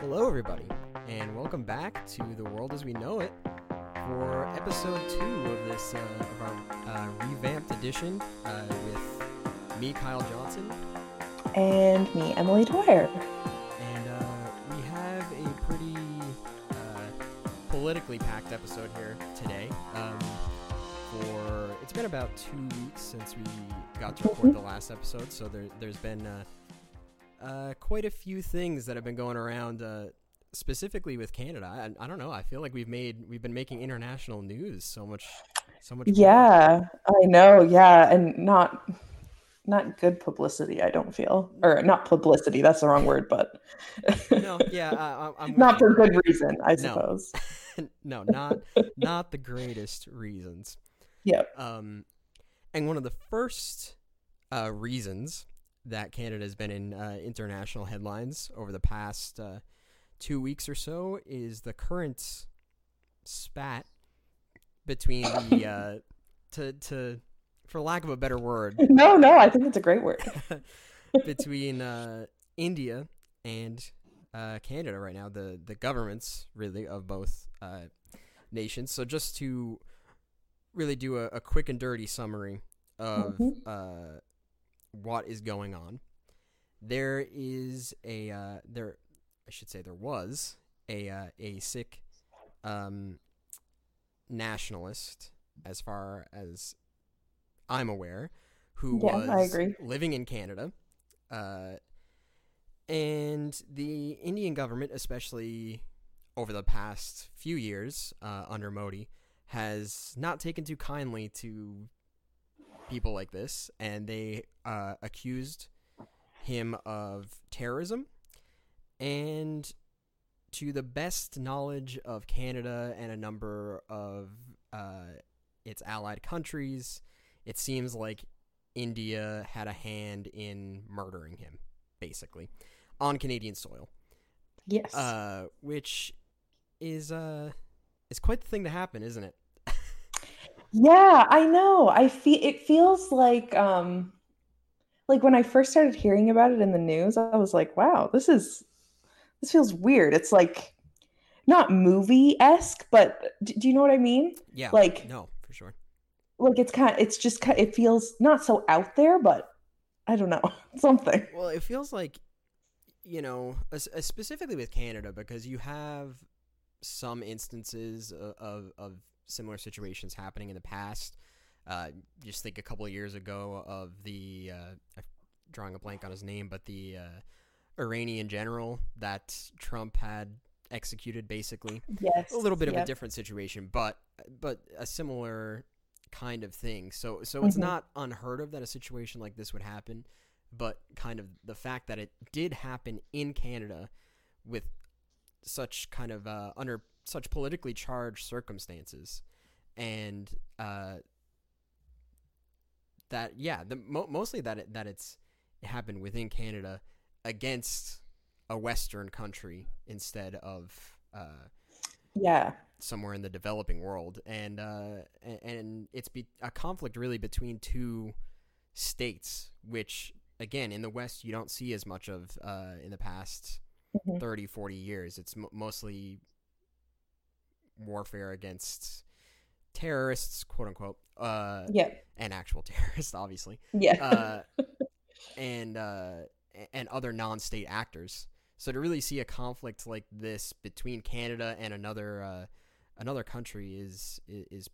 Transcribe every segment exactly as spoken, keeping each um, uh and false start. Hello, everybody, and welcome back to The World as We Know It for episode two of this uh, of our uh, revamped edition uh, with me, Kyle Johnson, and me, Emily Dwyer. And uh, we have a pretty uh, politically packed episode here today. Um, for it's been about two weeks since we got to record the last episode, so there, there's been. Uh, Uh, quite a few things that have been going around, uh, specifically with Canada. I, I don't know. I feel like we've made we've been making international news so much, so much. Yeah, more. I know. Yeah, and not not good publicity. I don't feel, or not publicity. That's the wrong word, but no. Yeah, I, I'm not for good reason. I suppose. No, no not not the greatest reasons. Yep. Um, and one of the first uh, reasons. that Canada has been in uh, international headlines over the past uh, two weeks or so is the current spat between the uh, to to for lack of a better word. No, no, I think it's a great word. between uh, India and uh, Canada right now, the the governments really of both uh, nations. So just to really do a, a quick and dirty summary of. Mm-hmm. Uh, what is going on. There is a uh, there I should say there was a uh, a Sikh um, nationalist, as far as I'm aware, who yeah, was living in Canada, uh, and the Indian government, especially over the past few years uh, under Modi, has not taken too kindly to people like this, and they uh, accused him of terrorism. And to the best knowledge of Canada and a number of uh, its allied countries, it seems like India had a hand in murdering him, basically, on Canadian soil. Yes. Uh, which is uh, is quite the thing to happen, isn't it? Yeah, I know. I feel it feels like um like when I first started hearing about it in the news, I was like, wow, this is this feels weird. It's like not movie-esque, but d- do you know what I mean? Yeah. Like no, for sure. Like it's kind of, it's just kind of, it feels not so out there, but I don't know, something. Well, it feels like, you know, specifically with Canada, because you have some instances of of, of similar situations happening in the past. Uh, just think a couple of years ago of the, uh, I'm drawing a blank on his name, but the uh, Iranian general that Trump had executed, basically. Yes. A little bit yep. of a different situation, but but a similar kind of thing. So, so mm-hmm. it's not unheard of that a situation like this would happen, but kind of the fact that it did happen in Canada with such kind of uh, under... such politically charged circumstances, and uh, that yeah, the mo- mostly that it, that it's it happened within Canada against a Western country instead of uh, yeah somewhere in the developing world, and uh, and, and it's be- a conflict really between two states, which again in the West you don't see as much of uh, in the past mm-hmm. thirty, forty years. It's m- mostly warfare against terrorists, quote unquote, uh yeah and actual terrorists, obviously, yeah uh and uh and other non-state actors. So to really see a conflict like this between Canada and another uh another country is is is,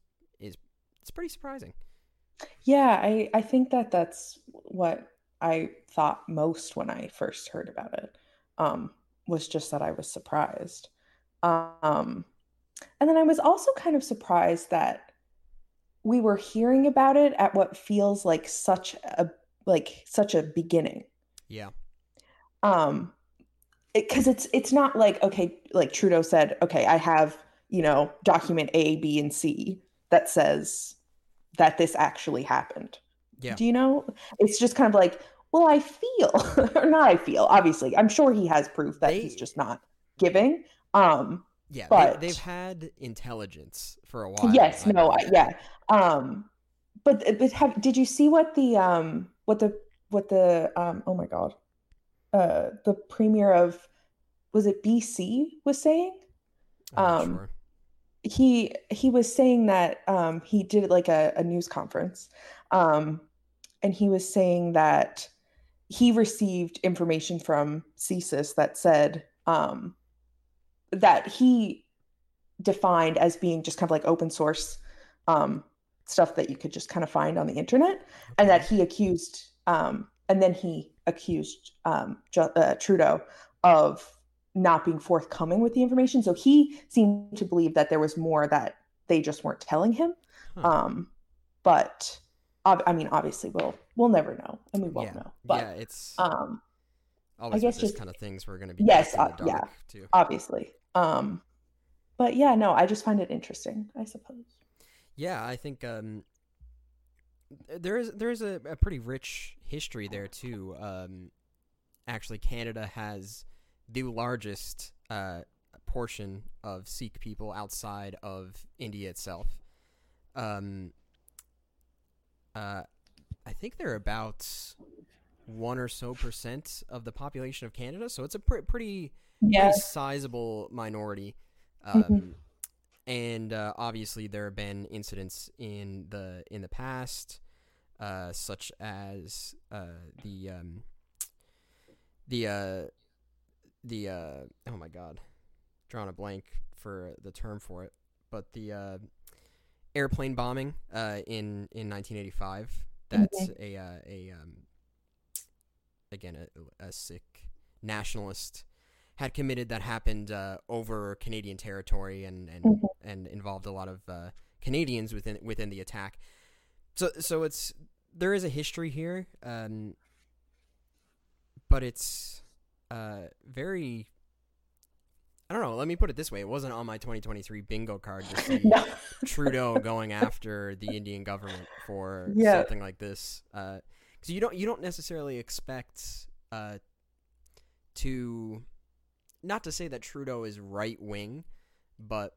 is it's pretty surprising. Yeah, I I think that that's what I thought most when I first heard about it, um was just that I was surprised. um And then I was also kind of surprised that we were hearing about it at what feels like such a like such a beginning. Yeah. Um, because it, it's it's not like, okay, like Trudeau said, okay, I have, you know, document A, B, and C that says that this actually happened. Yeah. Do you know? It's just kind of like, well, I feel or not. I feel obviously. I'm sure he has proof that they, he's just not giving. Um. Yeah, but, they, they've had intelligence for a while. Yes, I no, I, yeah. Um, but but have, did you see what the um what the what the um oh my god, uh the premier of was it B C was saying? I'm um, sure. He he was saying that um, he did like a, a news conference, um, and he was saying that he received information from C S I S that said um, that he defined as being just kind of like open source um, stuff that you could just kind of find on the internet, okay. and that he accused um, and then he accused um, uh, Trudeau of not being forthcoming with the information. So he seemed to believe that there was more that they just weren't telling him. Huh. Um, but ob- I mean, obviously we'll, we'll never know and we won't yeah. know, but yeah, it's, um, always I guess just kind of things we're going to be, yes, uh, yeah, too. Obviously. Um, but yeah, no, I just find it interesting, I suppose. Yeah. I think, um, there is, there is a, a pretty rich history there too. Um, actually Canada has the largest uh, portion of Sikh people outside of India itself. Um, uh, I think they're about one or so percent of the population of Canada, so it's a pr- pretty, yeah. pretty sizable minority. Um, mm-hmm. And uh, obviously, there have been incidents in the in the past, uh, such as uh, the um, the uh, the uh oh my god drawing a blank for the term for it but the uh airplane bombing uh in in nineteen eighty-five. That's okay. a uh, a um again a, a Sikh nationalist had committed that happened uh over Canadian territory and and, okay. and involved a lot of uh Canadians within within the attack, so so it's there is a history here, um but it's Uh, very, I don't know, let me put it this way. It wasn't on my twenty twenty-three bingo card to see no. Trudeau going after the Indian government for yeah. something like this. Uh, cause you don't, you don't necessarily expect, uh, to, not to say that Trudeau is right wing, but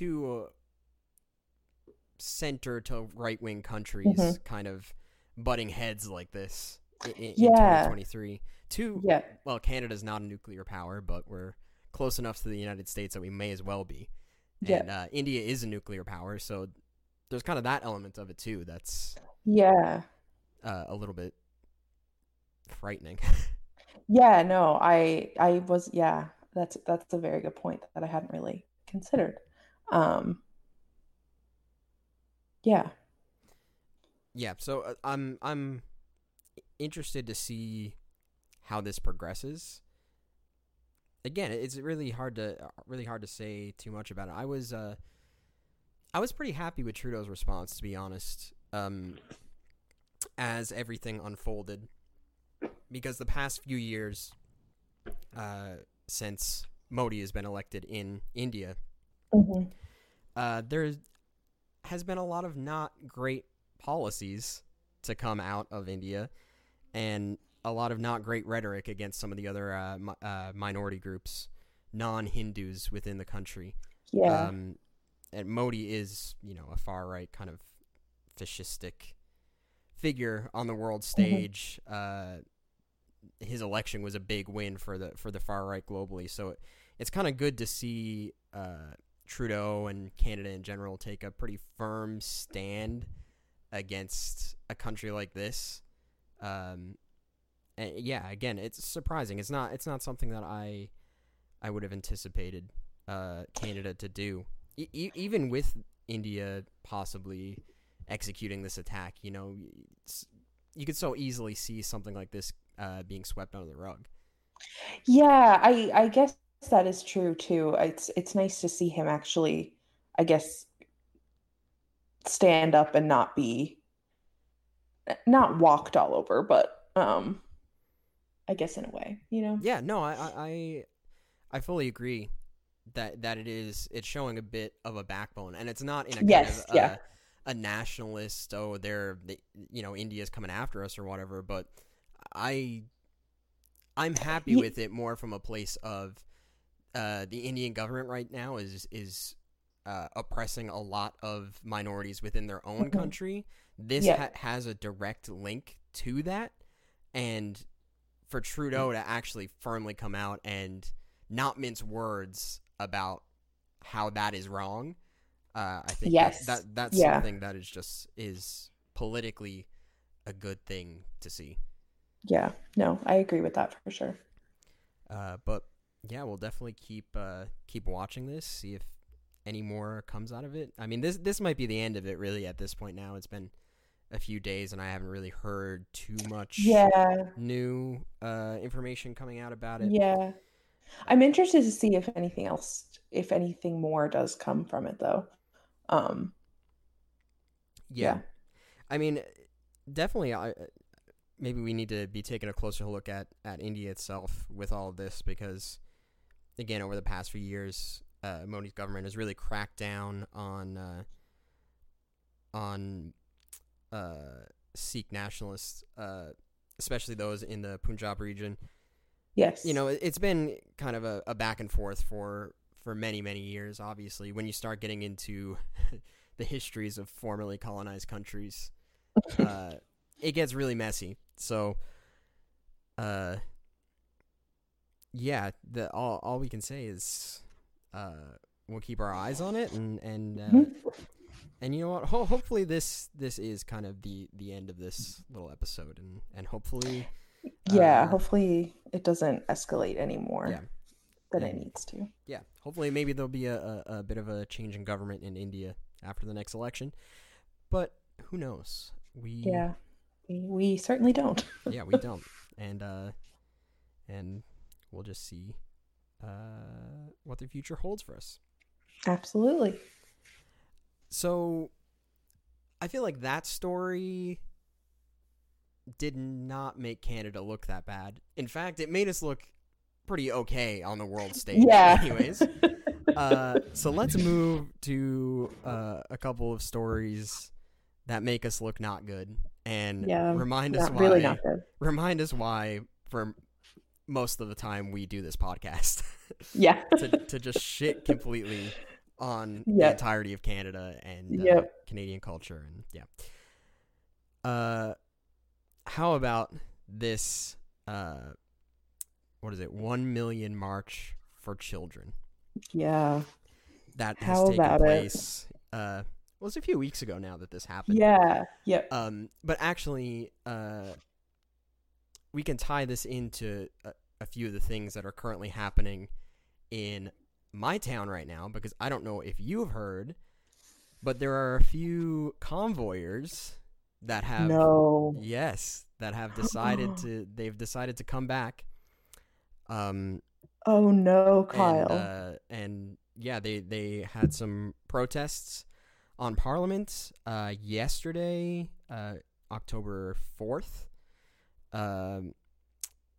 to uh, center to right wing countries mm-hmm. kind of butting heads like this. In, yeah. in twenty twenty-three Two, yeah. well, Canada's not a nuclear power, but we're close enough to the United States that we may as well be. And yeah. uh, India is a nuclear power, so there's kind of that element of it too that's yeah uh, a little bit frightening. yeah, no, I I was yeah, that's that's a very good point that I hadn't really considered. Um, yeah. Yeah, so uh, I'm I'm interested to see how this progresses. Again, it's really hard to really hard to say too much about it. I was uh, I was pretty happy with Trudeau's response, to be honest, um, as everything unfolded, because the past few years uh, since Modi has been elected in India, mm-hmm. uh, there has been a lot of not great policies to come out of India, and a lot of not great rhetoric against some of the other uh, mi- uh, minority groups, non-Hindus within the country. Yeah. Um, and Modi is, you know, a far-right kind of fascistic figure on the world stage. Mm-hmm. Uh, his election was a big win for the for the far-right globally. So it, it's kind of good to see uh, Trudeau and Canada in general take a pretty firm stand against a country like this. Um And yeah, again, it's surprising. It's not. It's not something that I, I would have anticipated uh, Canada to do, e- e- even with India possibly executing this attack. You know, you could so easily see something like this uh, being swept under the rug. Yeah, I, I guess that is true too. It's it's nice to see him actually, I guess, stand up and not be, not walked all over, but. Um, I guess in a way, you know? Yeah, no, I, I, I fully agree that, that it is, it's showing a bit of a backbone, and it's not in a kind yes, of yeah. a, a nationalist, oh, they're, they, you know, India's coming after us or whatever, but I, I'm happy with it more from a place of, uh, the Indian government right now is, is, uh, oppressing a lot of minorities within their own mm-hmm. country. This yeah. ha- has a direct link to that. And for Trudeau to actually firmly come out and not mince words about how that is wrong. Uh, I think yes. that, that that's yeah. something that is just is politically a good thing to see. Yeah, no, I agree with that for sure. Uh, but yeah, we'll definitely keep uh, keep watching this, see if any more comes out of it. I mean, this this might be the end of it, really. At this point now, it's been a few days, and I haven't really heard too much yeah. new uh, information coming out about it. Yeah, I'm interested to see if anything else, if anything more does come from it, though. Um, yeah. yeah, I mean, definitely. I maybe we need to be taking a closer look at at India itself with all of this, because, again, over the past few years, Uh, Modi's government has really cracked down on uh, on uh, Sikh nationalists, uh, especially those in the Punjab region. Yes, you know, it's been kind of a, a back and forth for for many many years. Obviously, when you start getting into the histories of formerly colonized countries, uh, it gets really messy. So, uh, yeah, the all all we can say is, Uh, we'll keep our eyes on it, and and uh, mm-hmm. and you know what? Ho- hopefully, this this is kind of the, the end of this little episode, and and hopefully, yeah, uh, hopefully it doesn't escalate anymore yeah. than and, it needs to. Yeah, hopefully, maybe there'll be a, a, a bit of a change in government in India after the next election, but who knows? We yeah, we, we certainly don't. yeah, we don't, and uh, and we'll just see. Uh, what the future holds for us. Absolutely. So I feel like that story did not make Canada look that bad. In fact, it made us look pretty okay on the world stage. Yeah. Anyways, uh, so let's move to uh, a couple of stories that make us look not good and yeah, remind us why. Really not good. Remind us why from most of the time we do this podcast yeah to, to just shit completely on yep. the entirety of Canada and uh, yep. Canadian culture. And yeah uh how about this uh what is it one million march for children yeah that has how taken place it? uh well, it's a few weeks ago now that this happened. yeah yeah um but actually uh we can tie this into a, a few of the things that are currently happening in my town right now, because I don't know if you've heard, but there are a few convoyers that have no. yes, that have decided to they've decided to come back. Um oh no, Kyle. And, uh, and yeah, they they had some protests on Parliament uh yesterday, uh October fourth. Um,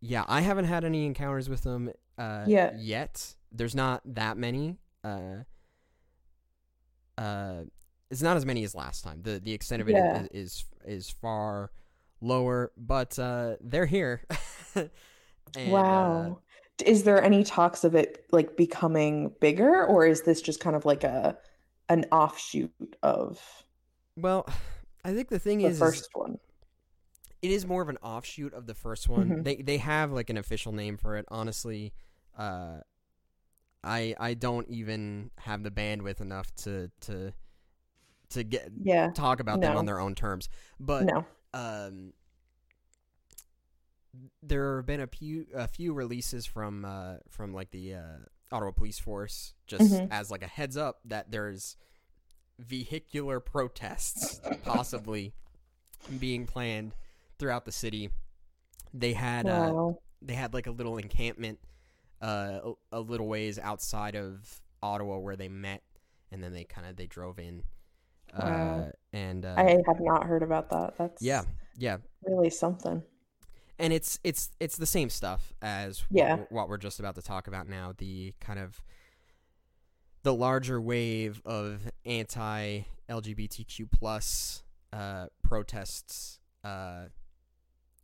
yeah, I haven't had any encounters with them, uh, yeah. yet. There's not that many, uh, uh, it's not as many as last time. The, the extent of it yeah. is, is, is far lower, but, uh, they're here. and, wow. Uh, is there any talks of it like becoming bigger, or is this just kind of like a, an offshoot of, well, I think the thing the is, first one. It is more of an offshoot of the first one. Mm-hmm. They they have like an official name for it. Honestly, uh, I I don't even have the bandwidth enough to to to get yeah. talk about no. them on their own terms. But no. um, there have been a few a few releases from uh, from like the uh, Ottawa Police Force, just mm-hmm. as like a heads up that there's vehicular protests possibly being planned throughout the city. They had wow. uh, they had like a little encampment uh, a, a little ways outside of Ottawa where they met, and then they kind of they drove in. Uh, wow. And uh, I have not heard about that. That's yeah, yeah, really something. And it's it's it's the same stuff as yeah. what, what we're just about to talk about now. The kind of the larger wave of anti-L G B T Q plus uh, protests. Uh,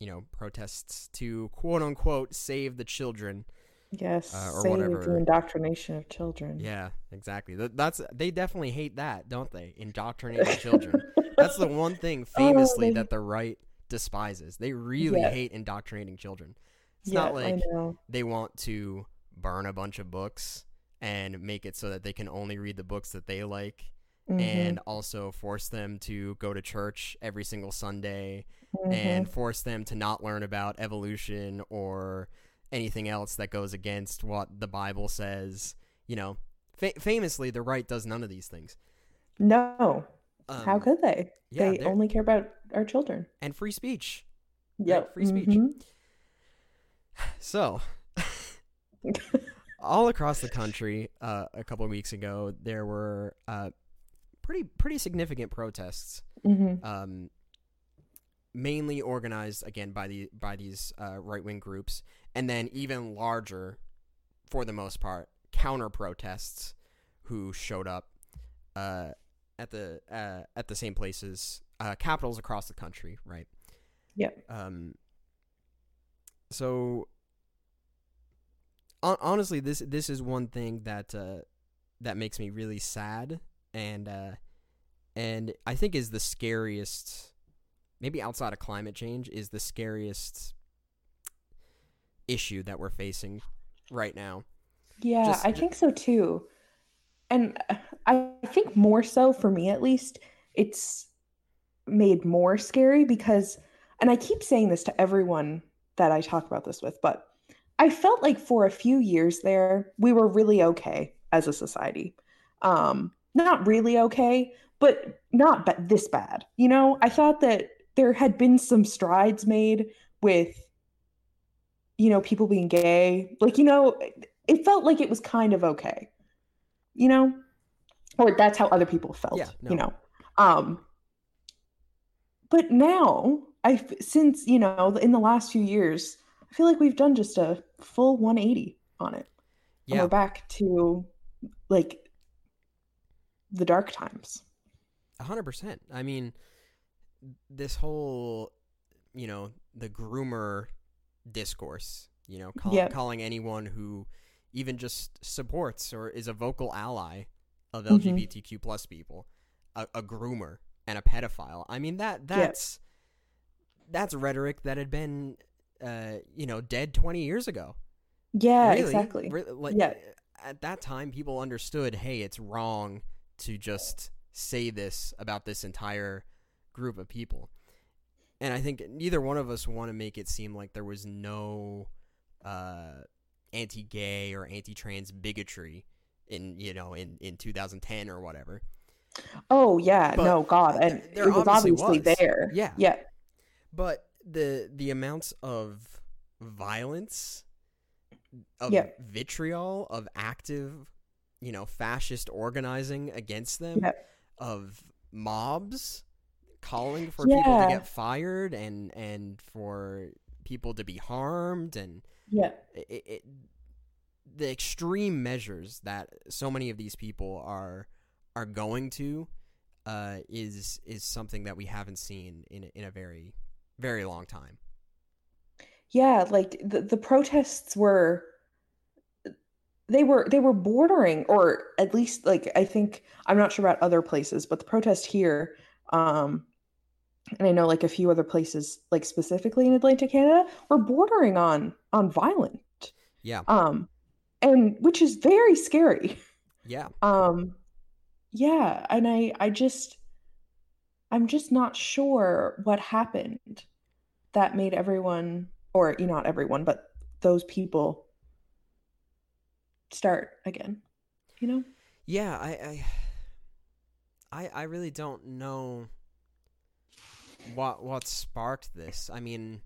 you know, protests to quote unquote save the children. Yes, uh, or save whatever. The indoctrination of children. Yeah, exactly. That's they definitely hate that, don't they? Indoctrinating children. That's the one thing famously oh, they... that the right despises. They really yeah. hate indoctrinating children. It's yeah, not like they want to burn a bunch of books and make it so that they can only read the books that they like, mm-hmm. and also force them to go to church every single Sunday, mm-hmm. and force them to not learn about evolution or anything else that goes against what the Bible says. You know, fa- famously, the right does none of these things. No. Um, How could they? Yeah, they only care about our children. And free speech. Yeah. Right? Free speech. Mm-hmm. So, all across the country, uh, a couple of weeks ago, there were uh, pretty pretty significant protests, mm-hmm. um, mainly organized again by the by these uh, right wing groups, and then even larger, for the most part, counter protests who showed up uh, at the uh, at the same places, uh, capitals across the country, right? Yeah. Um. So, honestly, this this is one thing that uh, that makes me really sad, and uh, and I think is the scariest, maybe outside of climate change, is the scariest issue that we're facing right now. Yeah, Just, I think so too, and I think more so for me at least, it's made more scary because, and I keep saying this to everyone that I talk about this with, but I felt like for a few years there, we were really okay as a society. Um, not really okay, but not ba- this bad. You know, I thought that there had been some strides made with, you know, people being gay. Like, you know, it felt like it was kind of okay, you know, or that's how other people felt, yeah, no. you know. Um, but now, I since, you know, in the last few years, I feel like we've done just a full one eighty on it. Yeah. And we're back to like the dark times. A hundred percent. I mean, this whole, you know, the groomer discourse, you know, call, yep. calling anyone who even just supports or is a vocal ally of L G B T Q plus mm-hmm. people, a, a groomer and a pedophile. I mean, that that's... Yep. That's rhetoric that had been, uh, you know, dead twenty years ago. Yeah, really, exactly. Really, like, yeah. At that time, people understood, hey, it's wrong to just say this about this entire group of people. And I think neither one of us want to make it seem like there was no uh, anti-gay or anti-trans bigotry in, you know, in, in two thousand ten or whatever. Oh, yeah. But no, God. And there, there it was obviously was. there. Yeah. Yeah. But the the amounts of violence, of yep. vitriol, of active, you know, fascist organizing against them, yep. of mobs calling for yeah. people to get fired and, and for people to be harmed, and yep. it, it, the extreme measures that so many of these people are are going to uh, is is something that we haven't seen in in a very very long time. Yeah, like the, the protests were they were they were bordering, or at least like I think I'm not sure about other places, but the protest here, um, and I know like a few other places, like specifically in Atlantic Canada, were bordering on on violent. Yeah. Um, and which is very scary. Yeah. Um, yeah, and I I just I'm just not sure what happened that made everyone, or you know, not everyone, but those people start again, you know? Yeah, I I, I really don't know what what sparked this. I mean,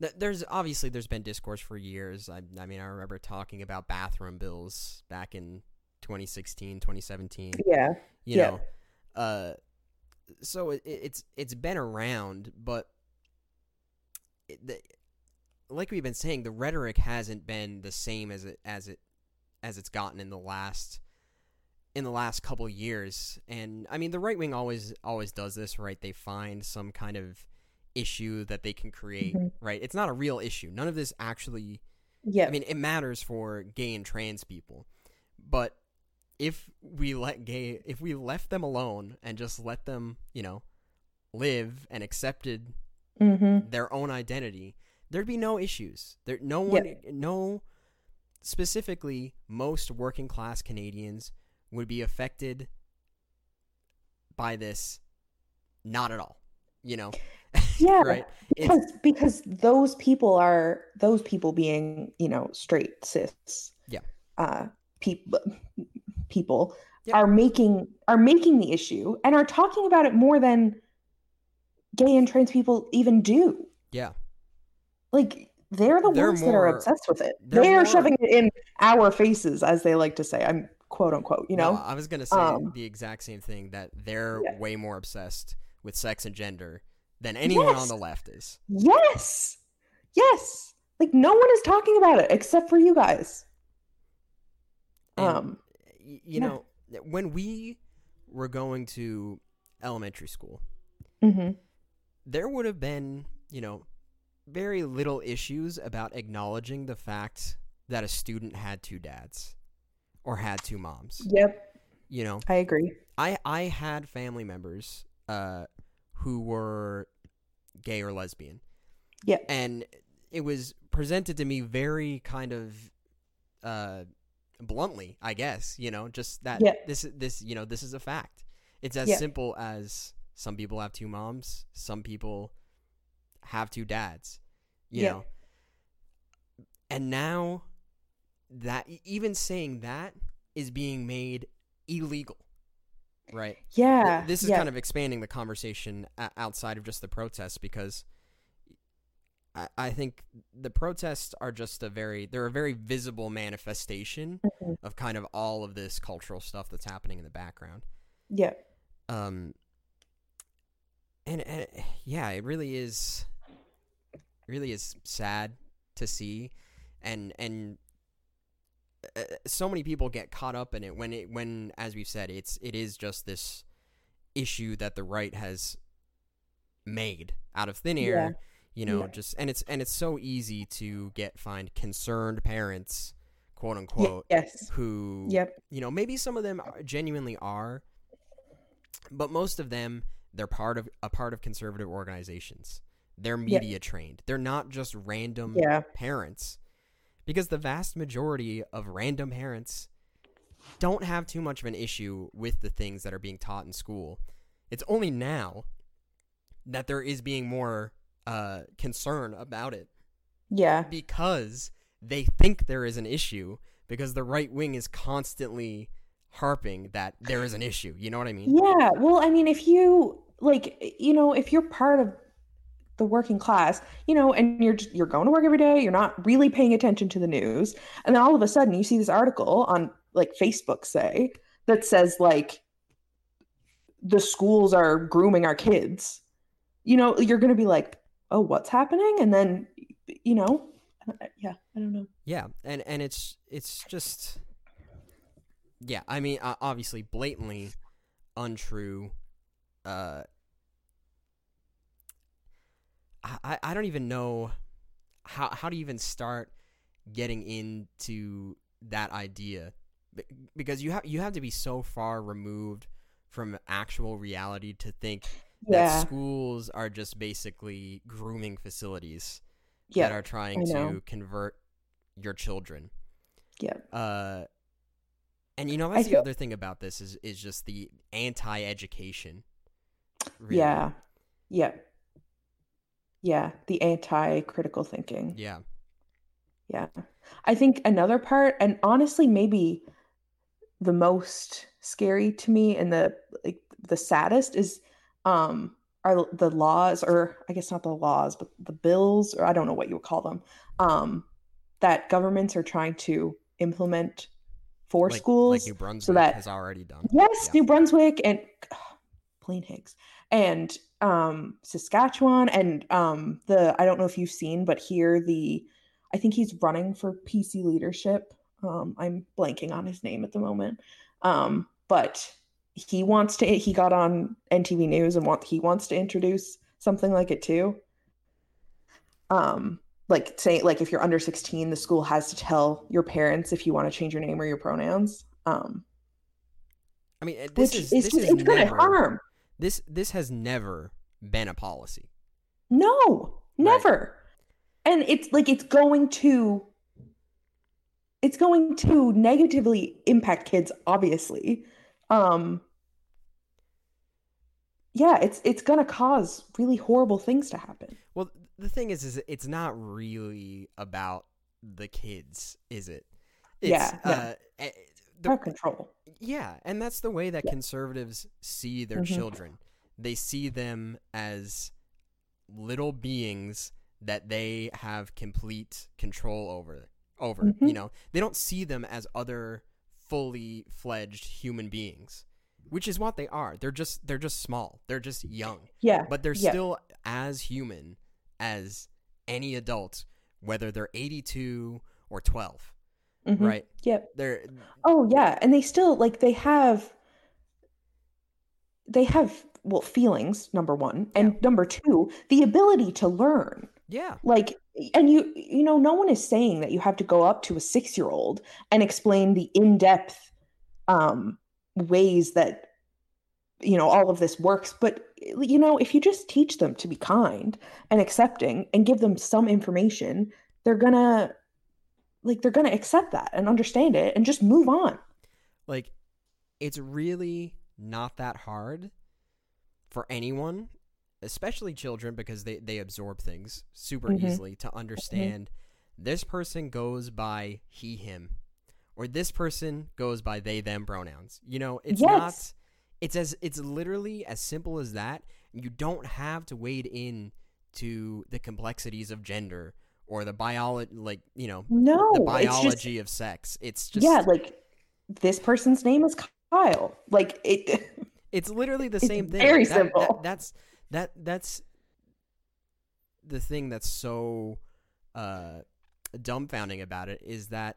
th- there's obviously there's been discourse for years. I, I mean, I remember talking about bathroom bills back in twenty sixteen, twenty seventeen. Yeah. You yeah. know, uh, so it, it's it's been around, but it, the, like we've been saying, the rhetoric hasn't been the same as it as it as it's gotten in the last in the last couple years. And I mean, the right wing always always does this, right? They find some kind of issue that they can create, mm-hmm. right? It's not a real issue. None of this actually. Yeah. I mean, it matters for gay and trans people, but if we let gay, if we left them alone and just let them, you know, live and accepted mm-hmm. their own identity, there'd be no issues. There, no one, yep. no, specifically most working class Canadians would be affected by this not at all, you know? Yeah, right? Because, it's, because those people are, those people being, you know, straight, cis, yeah, uh, pe- people yeah. are making, are making the issue and are talking about it more than gay and trans people even do. Yeah. Like, they're the they're ones more, that are obsessed with it. They're they are more, shoving it in our faces, as they like to say. I'm quote unquote, you know? No, I was going to say um, the exact same thing, that they're yeah. way more obsessed with sex and gender than anyone yes. on the left is. Yes. Yes. Like, no one is talking about it except for you guys. And, um, you yeah. know, when we were going to elementary school, mm-hmm. there would have been, you know, very little issues about acknowledging the fact that a student had two dads or had two moms. Yep. You know, I agree. I, I had family members uh, who were gay or lesbian. Yep. And it was presented to me very kind of uh, bluntly, I guess, you know, just that yep. this, this, you know, this is a fact. It's as yep. simple as some people have two moms, some people have two dads, you yeah. know. And now that even saying that is being made illegal, right? Yeah. This is yeah. kind of expanding the conversation outside of just the protests, because I, I think the protests are just a very, they're a very visible manifestation mm-hmm. of kind of all of this cultural stuff that's happening in the background. Yeah. Um. And, and yeah, it really is. Really is sad to see, and and uh, so many people get caught up in it when it when as we've said, it's it is just this issue that the right has made out of thin air, yeah. you know, yeah. just and it's and it's so easy to get find concerned parents, quote unquote, yes. who yep. you know, maybe some of them genuinely are, but most of them, they're part of a part of conservative organizations. They're media yep. trained. They're not just random yeah. parents, because the vast majority of random parents don't have too much of an issue with the things that are being taught in school. It's only now that there is being more uh, concern about it. Yeah. Because they think there is an issue, because the right wing is constantly harping that there is an issue. You know what I mean? Yeah. Well, I mean, if you like, you know, if you're part of the working class, you know, and you're you're going to work every day, you're not really paying attention to the news, and then all of a sudden you see this article on like Facebook, say, that says like the schools are grooming our kids, you know, you're going to be like, oh, what's happening? And then, you know, yeah, I don't know. Yeah, and and it's it's just, yeah, I mean, obviously blatantly untrue. Uh, I, I don't even know how how to even start getting into that idea, because you have you have to be so far removed from actual reality to think yeah. that schools are just basically grooming facilities yeah, that are trying to convert your children. Yeah. Uh, and you know, that's I the feel- other thing about this is is just the anti-education. Really. Yeah. Yeah. Yeah, the anti-critical thinking. Yeah. Yeah. I think another part, and honestly maybe the most scary to me and the like the saddest is um are the laws, or I guess not the laws, but the bills, or I don't know what you would call them, um that governments are trying to implement for like, schools. Like New Brunswick so that, has already done. Yes, yeah. New Brunswick and ugh, Plain Higgs. And um Saskatchewan and um the I don't know if you've seen, but here the I think he's running for P C leadership. Um I'm blanking on his name at the moment. Um but he wants to he got on N T V News and want he wants to introduce something like it too. Um like say like if you're under sixteen, the school has to tell your parents if you want to change your name or your pronouns. Um I mean this is this is it's gonna harm. This this has never been a policy. No, never. Right? And it's like it's going to it's going to negatively impact kids, obviously. Um, yeah, it's it's going to cause really horrible things to happen. Well, the thing is, is it's not really about the kids, is it? It's, yeah. Uh, no. the, Our control. Yeah, and that's the way that yeah. conservatives see their mm-hmm. children. They see them as little beings that they have complete control over. Over, mm-hmm. you know, they don't see them as other fully fledged human beings, which is what they are. They're just they're just small. They're just young. Yeah, but they're yeah. still as human as any adult, whether they're eighty-two or twelve, mm-hmm. right? Yep. They're oh yeah, and they still like they have they have well feelings. Number one, and yeah. number two, the ability to learn. Yeah. Like, and you, you know, no one is saying that you have to go up to a six-year-old and explain the in-depth um, ways that, you know, all of this works. But, you know, if you just teach them to be kind and accepting and give them some information, they're going to, like, they're going to accept that and understand it and just move on. Like, it's really not that hard for anyone, especially children, because they, they absorb things super mm-hmm. easily to understand mm-hmm. this person goes by he, him, or this person goes by they, them pronouns. You know, it's yes. not, it's as, it's literally as simple as that. You don't have to wade in to the complexities of gender or the biology, like, you know, no, the biology just, of sex. It's just, yeah, like this person's name is Kyle. Like it, it's literally the it's same thing. Very that, simple. That, that's, That that's the thing that's so uh, dumbfounding about it, is that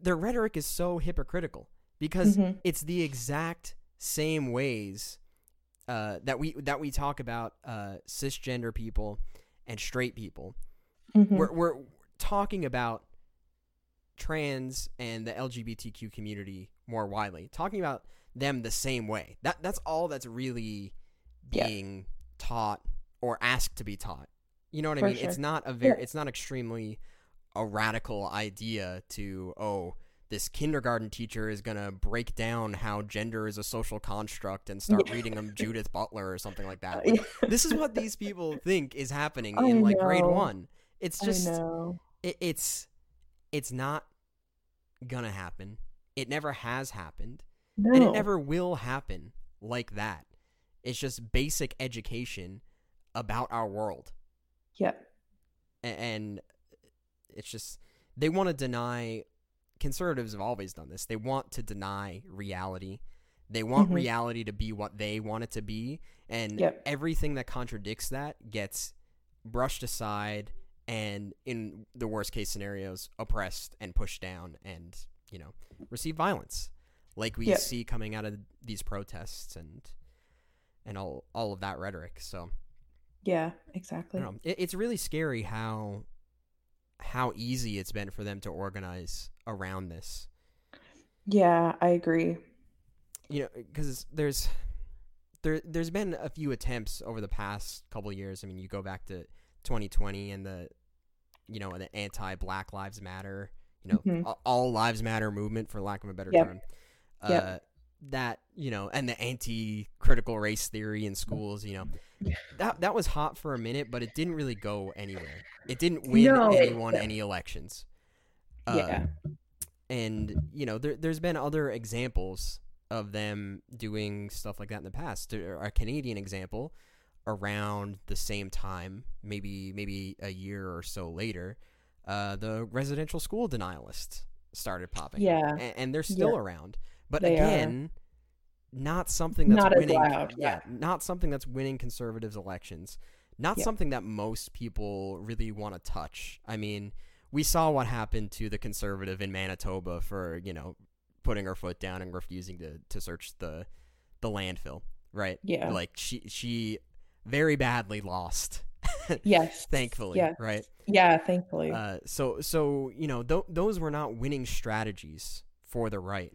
their rhetoric is so hypocritical, because mm-hmm. it's the exact same ways uh, that we that we talk about uh, cisgender people and straight people. Mm-hmm. We're, we're talking about trans and the L G B T Q community more widely, talking about them the same way. That that's all that's really being yeah. taught or asked to be taught. You know what For I mean? Sure. It's not a very, yeah. it's not extremely a radical idea to, oh, this kindergarten teacher is going to break down how gender is a social construct and start yeah. reading them Judith Butler or something like that. Like, this is what these people think is happening I in like know. grade one. It's just, it, it's, it's not gonna happen. It never has happened. No. And it never will happen like that. It's just basic education about our world. Yeah. And it's just, they want to deny, conservatives have always done this. They want to deny reality. They want mm-hmm. reality to be what they want it to be. And yep. everything that contradicts that gets brushed aside and, in the worst case scenarios, oppressed and pushed down and, you know, receive violence. Like we yep. see coming out of these protests and... and all all of that rhetoric. So yeah, exactly. I don't know. It, it's really scary how how easy it's been for them to organize around this. Yeah, I agree. You know, because there's there there's been a few attempts over the past couple of years. I mean, you go back to twenty twenty and the you know the anti-Black Lives Matter, you know, mm-hmm. all lives matter movement, for lack of a better yep. term. Uh, yeah. That, you know, and the anti-critical race theory in schools, you know, that that was hot for a minute, but it didn't really go anywhere. It didn't win no. anyone any elections. Yeah. Uh, and, you know, there, there's been other examples of them doing stuff like that in the past. A Canadian example, around the same time, maybe, maybe a year or so later, uh, the residential school denialists started popping. Yeah. And, and they're still yeah. around. But they again, are. not something that's not winning. Loud, yeah. yeah, not something that's winning conservatives' elections. Not yeah. something that most people really want to touch. I mean, we saw what happened to the conservative in Manitoba for, you know, putting her foot down and refusing to, to search the the landfill. Right? Yeah. Like she she very badly lost. Yes. Thankfully. Yes. Right. Yeah. Thankfully. Uh, so so you know th- those were not winning strategies for the right.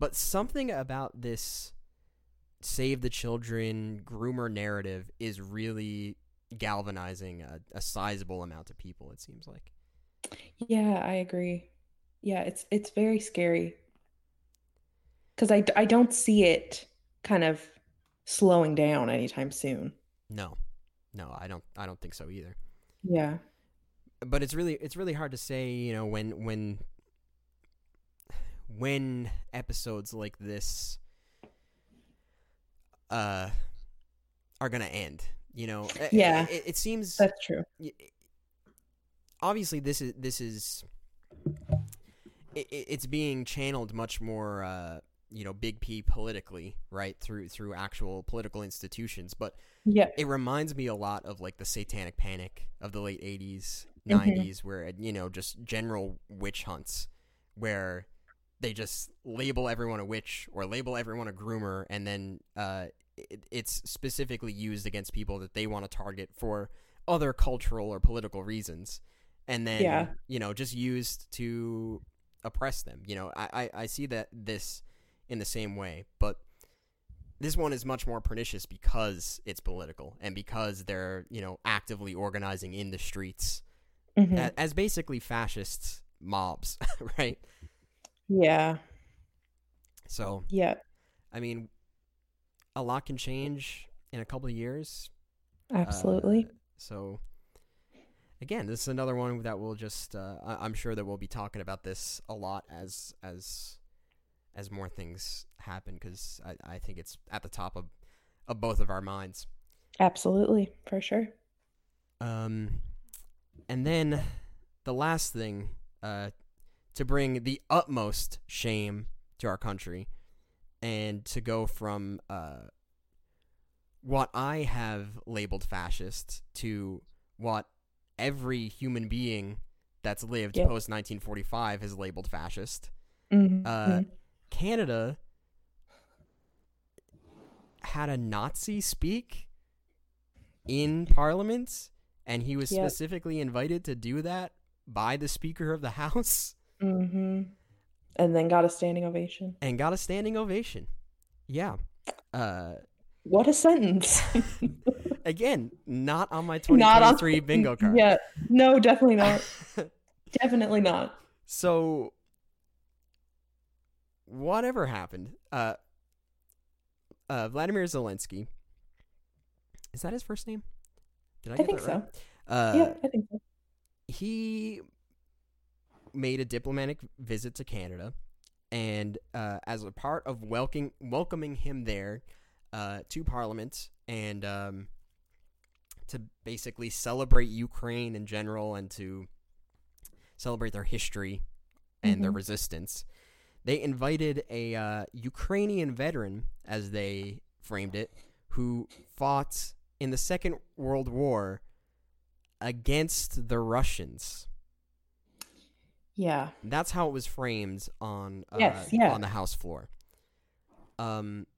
But something about this save the children groomer narrative is really galvanizing a, a sizable amount of people, it seems like. Yeah, I agree. Yeah, it's it's very scary because I, I don't see it kind of slowing down anytime soon. No, no, I don't I don't think so either. Yeah, but it's really it's really hard to say, you know, when when when episodes like this uh are gonna end. You know, yeah, it, it seems that's true. Obviously, this is this is it, it's being channeled much more, uh, you know, big P politically, right, through through actual political institutions. But yeah, it reminds me a lot of like the Satanic Panic of the late eighties, nineties, mm-hmm. where, you know, just general witch hunts, where they just label everyone a witch or label everyone a groomer, and then uh, it, it's specifically used against people that they want to target for other cultural or political reasons, and then yeah. you know, just used to oppress them. You know, I, I, I see that this in the same way, but this one is much more pernicious because it's political and because they're, you know, actively organizing in the streets mm-hmm. as, as basically fascist mobs, right? Yeah. So yeah, I mean, a lot can change in a couple of years. Absolutely. Uh, So, again, this is another one that we'll just, uh, I'm sure that we'll be talking about this a lot as as as more things happen, because I, I think it's at the top of, of both of our minds. Absolutely, for sure. Um, and then the last thing uh, to bring the utmost shame to our country and to go from... Uh, what I have labeled fascist to what every human being that's lived yep. post nineteen forty-five has labeled fascist. Mm-hmm. Uh, mm-hmm. Canada had a Nazi speak in Parliament, and he was yep. specifically invited to do that by the Speaker of the House. Mm-hmm. And then got a standing ovation. And got a standing ovation. Yeah. Uh... What a sentence. Again, not on my twenty twenty-three on... bingo card. Yeah. No, definitely not. Definitely not. So, whatever happened, uh, uh, Vladimir Zelensky, is that his first name? Did I get I think that right? so. Uh, yeah, I think so. He made a diplomatic visit to Canada, and uh, as a part of welcoming welcoming him there, Uh, to Parliament, and um, to basically celebrate Ukraine in general and to celebrate their history and mm-hmm. their resistance, they invited a uh, Ukrainian veteran, as they framed it, who fought in the Second World War against the Russians. Yeah. That's how it was framed on uh, yes, yeah. on the House floor. Um.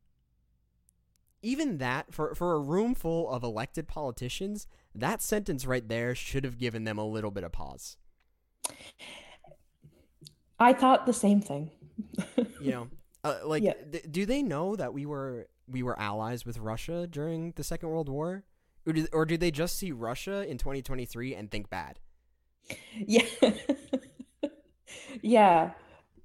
Even that, for, for a room full of elected politicians, that sentence right there should have given them a little bit of pause. I thought the same thing. you know, uh, like, yeah. th- do they know that we were we were allies with Russia during the Second World War? Or do, or do they just see Russia in twenty twenty-three and think bad? Yeah. yeah.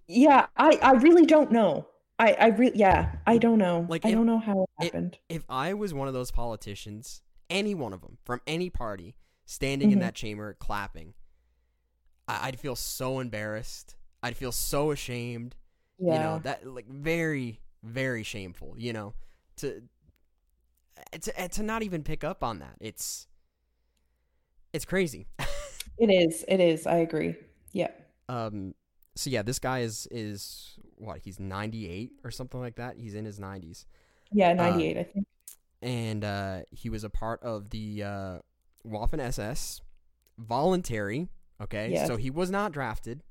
Yeah, I, I really don't know. I, I really, yeah, I don't know. Like I if, don't know how it happened. If, if I was one of those politicians, any one of them from any party, standing mm-hmm. in that chamber clapping, I, I'd feel so embarrassed. I'd feel so ashamed. Yeah. You know, that like very, very shameful, you know, to, to, to not even pick up on that. It's, it's crazy. It is. It is. I agree. Yeah. Um, So, yeah, this guy is, is what, he's ninety-eight or something like that? He's in his nineties. Yeah, ninety-eight, uh, I think. And uh, he was a part of the uh, Waffen S S, voluntary, okay? Yes. So he was not drafted.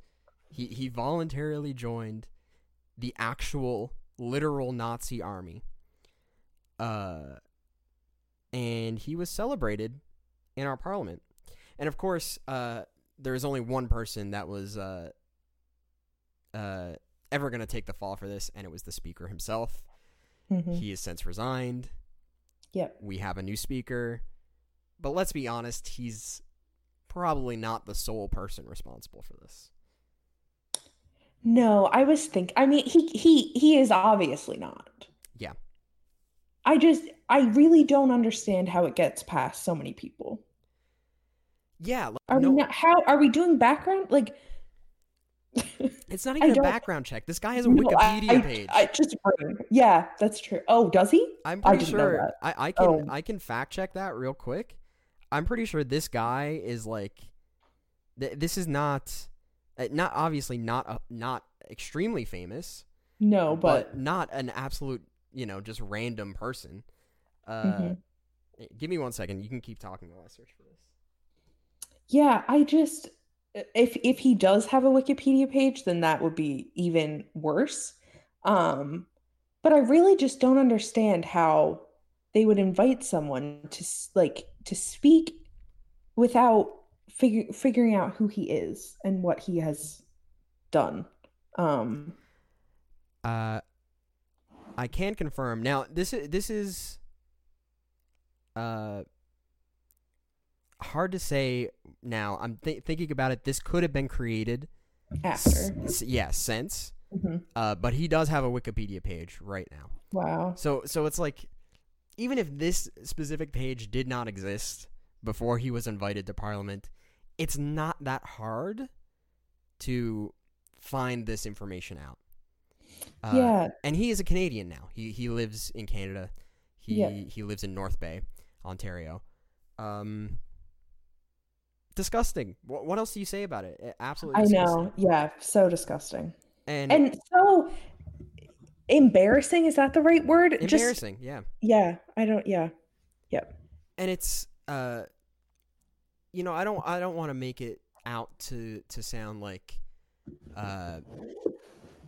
He, he voluntarily joined the actual, literal Nazi army. Uh, and he was celebrated in our parliament. And, of course, uh, there was only one person that was... Uh, Uh, ever going to take the fall for this, and it was the Speaker himself. Mm-hmm. He has since resigned. Yep. We have a new Speaker. But let's be honest, he's probably not the sole person responsible for this. No, I was thinking, I mean, he, he, he is obviously not. Yeah. I just, I really don't understand how it gets past so many people. Yeah. Like, are no, we not, how are we doing background? Like, it's not even a background check. This guy has a no, Wikipedia I, I, page. I just, yeah, that's true. Oh, does he? I'm pretty I sure. I, I can, oh. I can fact check that real quick. I'm pretty sure this guy is like, th- this is not, not obviously not, a, not extremely famous. No, but... but not an absolute, you know, just random person. Uh, mm-hmm. Give me one second. You can keep talking while I search for this. Yeah, I just, if if he does have a Wikipedia page, then that would be even worse. Um, but I really just don't understand how they would invite someone to like to speak without figure, figuring out who he is and what he has done. Um, uh, I can confirm now. This is this is uh, hard to say now. I'm th- thinking about it. This could have been created after, s- yeah, since. Mm-hmm. Uh, but he does have a Wikipedia page right now. Wow. So so it's like, even if this specific page did not exist before he was invited to Parliament, it's not that hard to find this information out. Uh, yeah. And he is a Canadian now. He he lives in Canada. He yeah. he lives in North Bay, Ontario. Um, disgusting. What, what else do you say about it? Absolutely disgusting. I know. Yeah, so disgusting. And, and so... embarrassing, is that the right word? Embarrassing, Just, yeah. Yeah, I don't, yeah. Yep. And it's, uh, you know, I don't I don't want to make it out to, to sound like, uh,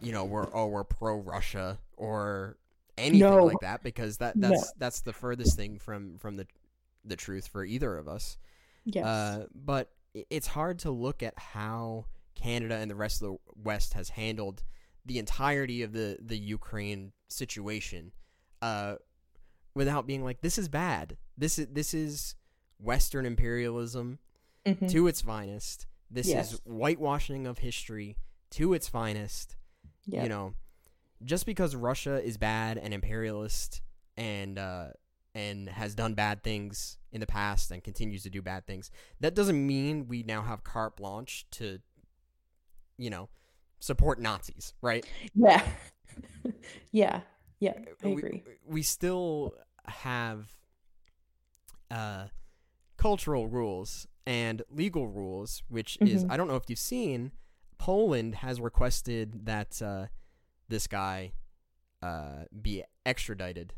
you know, we're, oh, we're pro-Russia or anything no. like that, because that, that's no. that's the furthest thing from, from the, the truth for either of us. Yes. Uh, but it's hard to look at how Canada and the rest of the West has handled the entirety of the, the Ukraine situation, uh, without being like, this is bad. This is this is Western imperialism mm-hmm. to its finest. This yes. is whitewashing of history to its finest. Yep. You know, just because Russia is bad and imperialist and uh, and has done bad things in the past and continues to do bad things, that doesn't mean we now have carte blanche to, you know, support Nazis, right? Yeah. yeah. Yeah, I agree. We, we still have uh, cultural rules and legal rules, which mm-hmm. is, I don't know if you've seen, Poland has requested that uh, this guy uh, be extradited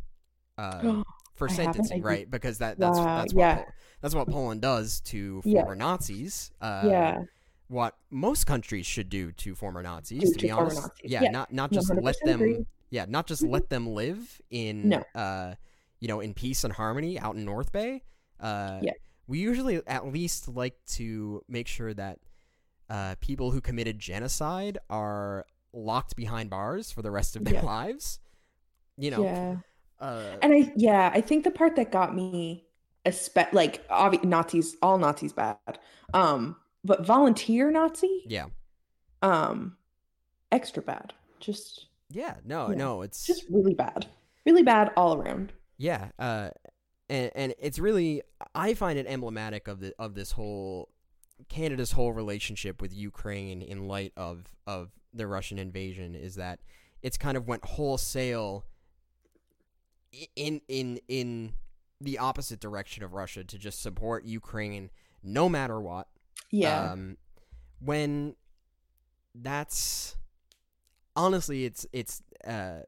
uh, for I sentencing, right? Because that that's, wow. that's, what yeah. Pol- that's what Poland does to former yeah. Nazis. Uh, yeah. What most countries should do to former Nazis, to, to be honest. Nazis. Yeah, yeah, not not just let them agree. yeah, not just mm-hmm. let them live in no. uh you know, in peace and harmony out in North Bay. Uh yeah. We usually at least like to make sure that uh people who committed genocide are locked behind bars for the rest of their yeah. lives. You know. Yeah. Uh, and I yeah, I think the part that got me espe- like obvi- Nazis all Nazis bad. Um But volunteer Nazi? Yeah. Um, extra bad. Just. Yeah, no, yeah. no, it's. Just really bad. Really bad all around. Yeah. Uh, and, and it's really, I find it emblematic of the of this whole, Canada's whole relationship with Ukraine in light of, of the Russian invasion, is that it's kind of went wholesale in in in the opposite direction of Russia to just support Ukraine no matter what. Yeah. Um, when that's honestly, it's it's uh,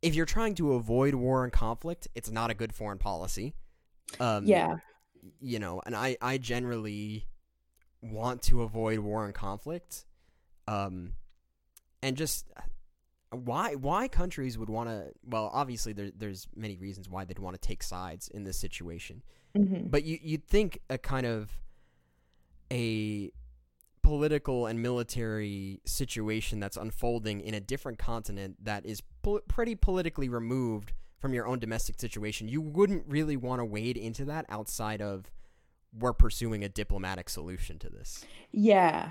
if you're trying to avoid war and conflict, it's not a good foreign policy. Um, yeah. You know, and I, I generally want to avoid war and conflict, um, and just why why countries would want to. Well, obviously there there's many reasons why they'd want to take sides in this situation. Mm-hmm. But you, you'd think a kind of a political and military situation that's unfolding in a different continent that is pol- pretty politically removed from your own domestic situation, you wouldn't really want to wade into that outside of we're pursuing a diplomatic solution to this. Yeah,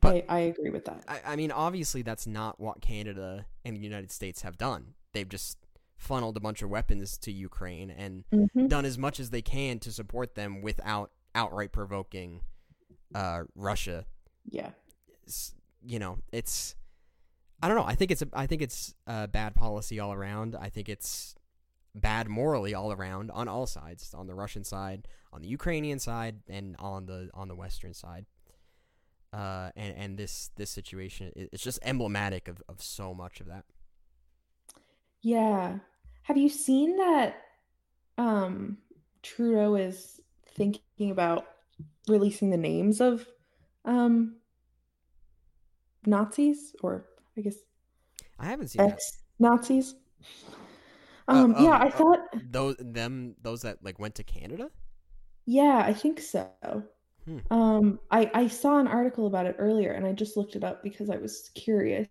but I, I agree with that. I, I mean, obviously that's not what Canada and the United States have done. They've just funneled a bunch of weapons to Ukraine and mm-hmm. done as much as they can to support them without outright provoking uh, Russia. Yeah. It's, you know, it's, I don't know. I think it's, a, I think it's uh, bad policy all around. I think it's bad morally all around on all sides, on the Russian side, on the Ukrainian side, and on the, on the Western side. Uh, and, and this, this situation, it's just emblematic of, of so much of that. Yeah. Have you seen that um, Trudeau is thinking about releasing the names of um, Nazis, or I guess I haven't seen ex-Nazis? Um, uh, yeah, um, I thought uh, those them those that like went to Canada. Yeah, I think so. Hmm. Um, I I saw an article about it earlier, and I just looked it up because I was curious.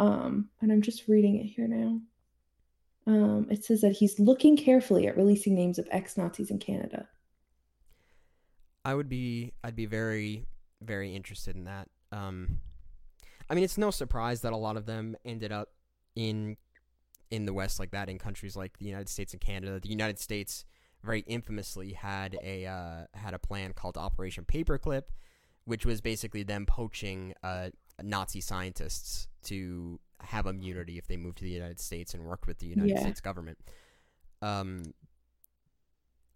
Um, and I'm just reading it here now. Um, it says that he's looking carefully at releasing names of ex-Nazis in Canada. I would be, I'd be very, very interested in that. Um, I mean, it's no surprise that a lot of them ended up in, in the West like that, in countries like the United States and Canada. The United States very infamously had a, uh, had a plan called Operation Paperclip, which was basically them poaching, uh, Nazi scientists to have immunity if they moved to the United States and worked with the United yeah. States government. Um,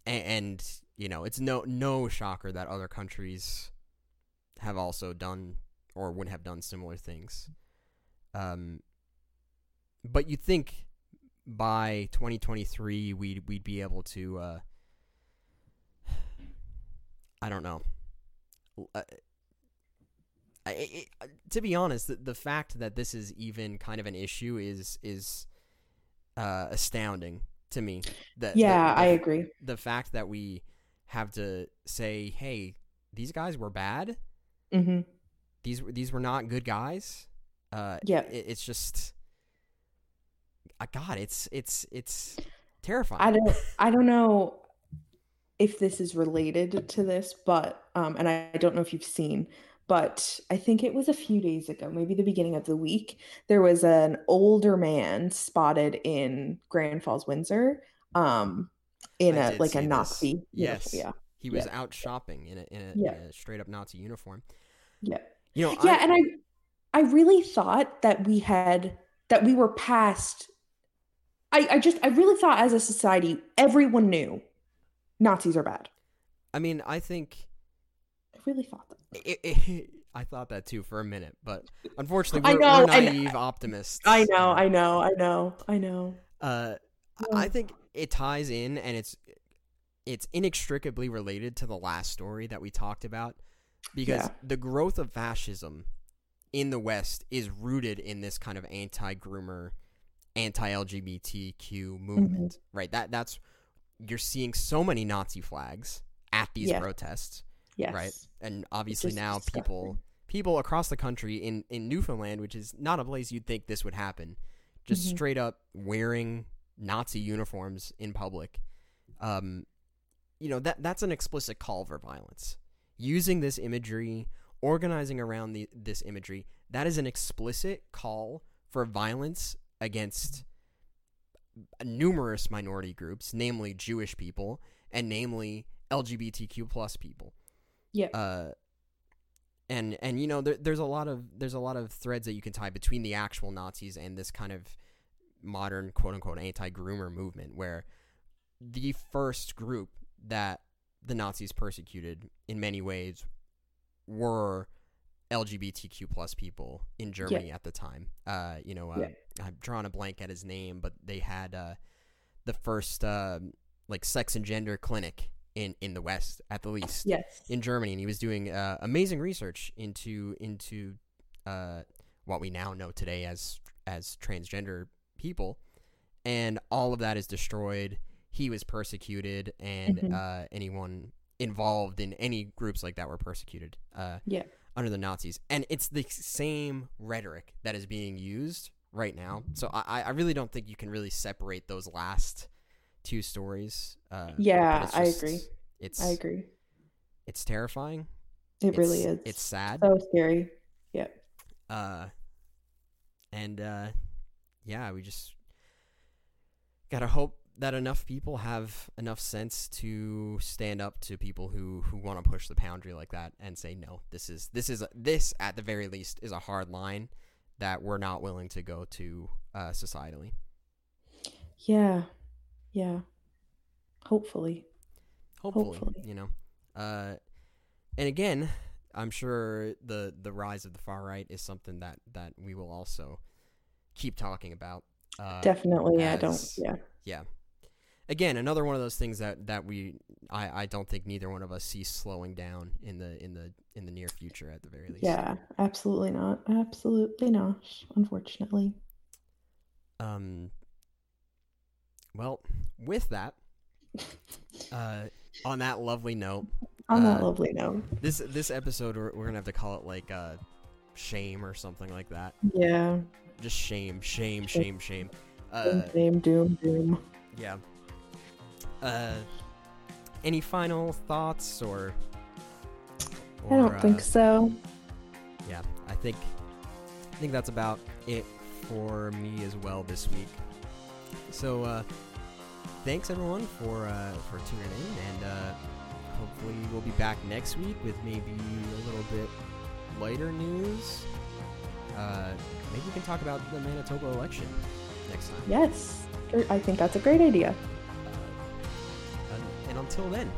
and, and, you know, it's no, no shocker that other countries have also done or would have done similar things. Um, but you'd think by twenty twenty-three, we'd, we'd be able to, uh, I don't know. Uh, I, it, to be honest, the, the fact that this is even kind of an issue is is uh, astounding to me. That, yeah, that, that, I agree. The fact that we have to say, "Hey, these guys were bad. Mm-hmm. These were these were not good guys." Uh, yeah, it, it's just, uh, God, it's it's it's terrifying. I don't I don't know if this is related to this, but um, and I, I don't know if you've seen. But I think it was a few days ago, maybe the beginning of the week, there was an older man spotted in Grand Falls, Windsor, um, in I a like a Nazi. This. Yes, uniform. Yeah. He was yeah. out shopping in a in a, yeah. a straight up Nazi uniform. Yeah, you know, yeah, I, and I, I really thought that we had that we were past. I I just I really thought as a society everyone knew Nazis are bad. I mean, I think. I really thought that. It, it, I thought that too for a minute, but unfortunately we're, know, we're naive I, optimists. I know, I know, I know, I know. Uh, yeah. I think it ties in, and it's it's inextricably related to the last story that we talked about, because yeah. the growth of fascism in the West is rooted in this kind of anti-groomer, anti-L G B T Q movement, mm-hmm. right? That that's you're seeing so many Nazi flags at these yeah. protests. Yes. Right. And obviously now disgusting. people people across the country in, in Newfoundland, which is not a place you'd think this would happen, just mm-hmm. straight up wearing Nazi uniforms in public. Um, you know, that that's an explicit call for violence. Using this imagery, organizing around the, this imagery, that is an explicit call for violence against numerous minority groups, namely Jewish people and namely L G B T Q plus people. Yeah. Uh, and and you know there, there's a lot of there's a lot of threads that you can tie between the actual Nazis and this kind of modern quote unquote anti-groomer movement, where the first group that the Nazis persecuted in many ways were L G B T Q plus people in Germany yeah. at the time. Uh, you know, uh, yeah. I've drawn a blank at his name, but they had uh, the first uh, like sex and gender clinic. In, in the West, at the least, yes. in Germany, and he was doing uh, amazing research into into uh, what we now know today as as transgender people, and all of that is destroyed. He was persecuted, and mm-hmm. uh, anyone involved in any groups like that were persecuted uh, yeah. under the Nazis. And it's the same rhetoric that is being used right now. So I, I really don't think you can really separate those last two stories. Uh, yeah, just, I agree. It's I agree. It's terrifying. It it's, really is. It's sad. So scary. Yep. Uh, and uh, yeah, we just gotta hope that enough people have enough sense to stand up to people who, who want to push the boundary like that and say, no, this is, this is, a, this at the very least is a hard line that we're not willing to go to uh, societally. Yeah. Yeah. Hopefully. Hopefully. Hopefully. You know, uh, and again, I'm sure the, the rise of the far right is something that, that we will also keep talking about. Uh, Definitely. As, I don't. Yeah. Yeah. Again, another one of those things that, that we I, I don't think neither one of us sees slowing down in the in the in the near future at the very least. Yeah, absolutely not. Absolutely not, unfortunately. Um well, with that, uh on that lovely note. On that uh, lovely note. This this episode we're, we're gonna have to call it like uh shame or something like that. Yeah. Just shame, shame, shame, shame. Uh, Same doom, doom. Yeah. Uh, any final thoughts or? or I don't uh, think so. Yeah, I think I think that's about it for me as well this week. So, uh, thanks everyone for uh, for tuning in, and uh, hopefully we'll be back next week with maybe a little bit lighter news. Uh, maybe we can talk about the Manitoba election. Next time. Yes, I think that's a great idea. Uh, and, and until then.